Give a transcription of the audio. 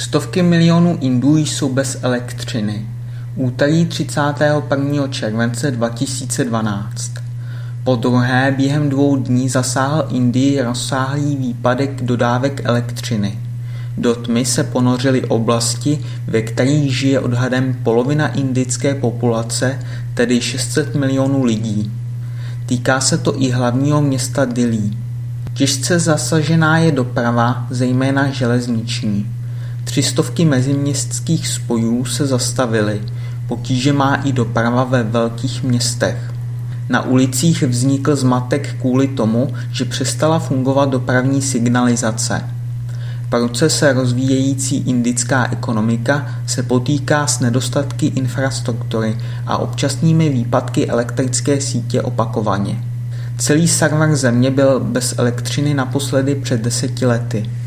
Stovky milionů Indů jsou bez elektřiny. Úterý 31. července 2012. Podruhé během 2 dní zasáhl Indii rozsáhlý výpadek dodávek elektřiny. Do tmy se ponořily oblasti, ve kterých žije odhadem polovina indické populace, tedy 600 milionů lidí. Týká se to i hlavního města Dillí. Těžce zasažená je doprava, zejména železniční. 300 meziměstských spojů se zastavily, potíže má i doprava ve velkých městech. Na ulicích vznikl zmatek kvůli tomu, že přestala fungovat dopravní signalizace. Proces se rozvíjející indická ekonomika se potýká s nedostatky infrastruktury a občasnými výpadky elektrické sítě opakovaně. Celý server země byl bez elektřiny naposledy před 10 lety.